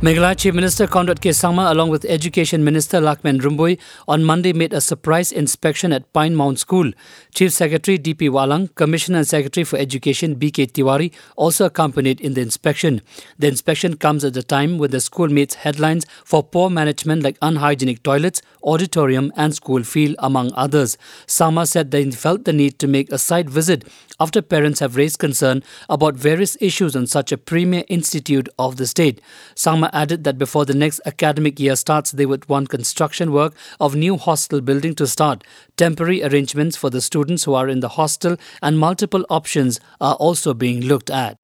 Meghalaya Chief Minister Konrad K. Sangma along with Education Minister Lakhman Rumboi on Monday made a surprise inspection at Pine Mount School. Chief Secretary D.P. Walang, Commissioner and Secretary for Education B. K. Tiwari also accompanied in the inspection. The inspection comes at the time when the school makes headlines for poor management like unhygienic toilets, auditorium and school field among others. Sangma said they felt the need to make a site visit after parents have raised concern about various issues on such a premier institute of the state. Sangma added that before the next academic year starts, they would want construction work of new hostel building to start. Temporary arrangements for the students who are in the hostel and multiple options are also being looked at.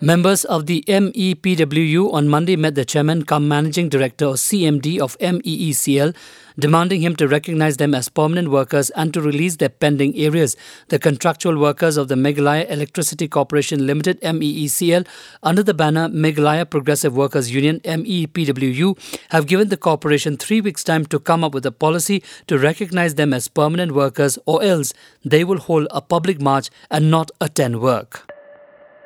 Members of the MEPWU on Monday met the chairman cum managing director or CMD of MEECL, demanding him to recognize them as permanent workers and to release their pending areas. The contractual workers of the Meghalaya Electricity Corporation Limited (MEECL) under the banner Meghalaya Progressive Workers Union (MEPWU) have given the corporation 3 weeks' time to come up with a policy to recognize them as permanent workers, or else they will hold a public march and not attend work.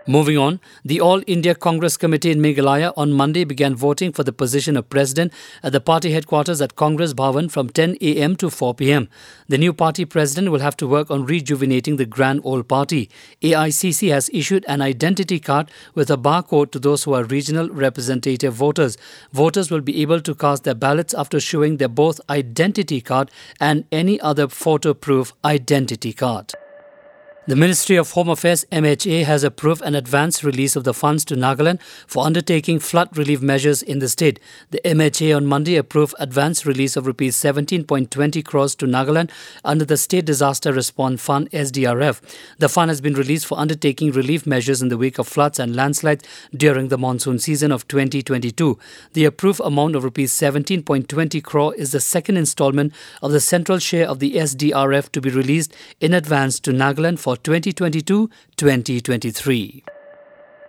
Moving on, the All India Congress Committee in Meghalaya on Monday began voting for the position of president at the party headquarters at Congress Bhavan from 10 a.m. to 4 p.m. The new party president will have to work on rejuvenating the grand old party. AICC has issued an identity card with a barcode to those who are regional representative voters. Voters will be able to cast their ballots after showing their both identity card and any other photo-proof identity card. The Ministry of Home Affairs (MHA) has approved an advance release of the funds to Nagaland for undertaking flood relief measures in the state. The MHA on Monday approved advance release of Rs 17.20 crores to Nagaland under the State Disaster Response Fund (SDRF). The fund has been released for undertaking relief measures in the wake of floods and landslides during the monsoon season of 2022. The approved amount of Rs 17.20 crore is the second installment of the central share of the SDRF to be released in advance to Nagaland for 2022-2023.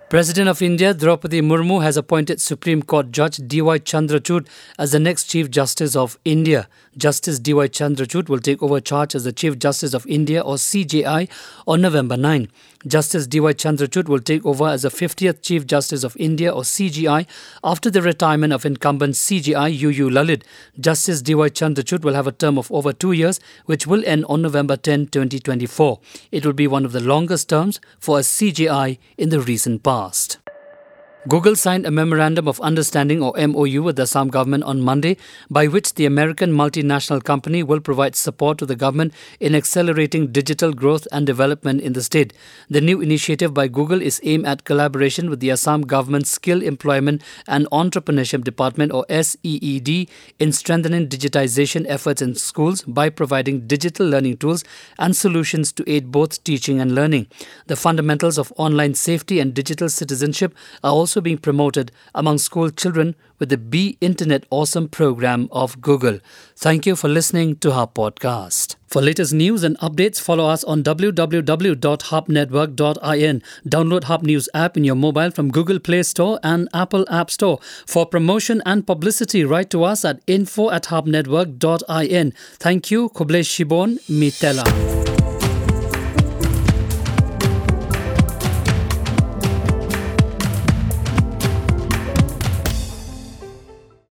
President of India Droupadi Murmu has appointed Supreme Court Judge D.Y. Chandrachud as the next Chief Justice of India. Justice D.Y. Chandrachud will take over charge as the Chief Justice of India or CJI on November 9. Justice D.Y. Chandrachud will take over as the 50th Chief Justice of India or CJI after the retirement of incumbent CJI U.U. Lalit. Justice D.Y. Chandrachud will have a term of over 2 years which will end on November 10, 2024. It will be one of the longest terms for a CJI in the recent past. Google signed a Memorandum of Understanding or MOU with the Assam government on Monday by which the American multinational company will provide support to the government in accelerating digital growth and development in the state. The new initiative by Google is aimed at collaboration with the Assam government's Skill Employment and Entrepreneurship Department or SEED in strengthening digitization efforts in schools by providing digital learning tools and solutions to aid both teaching and learning. The fundamentals of online safety and digital citizenship are also being promoted among school children with the Be Internet Awesome program of Google. Thank you for listening to our podcast. For latest news and updates, follow us on www.hubnetwork.in. Download Hub News app in your mobile from Google Play Store and Apple App Store. For promotion and publicity, write to us at info@hubnetwork.in. Thank you, Kuble Shibon Mitela.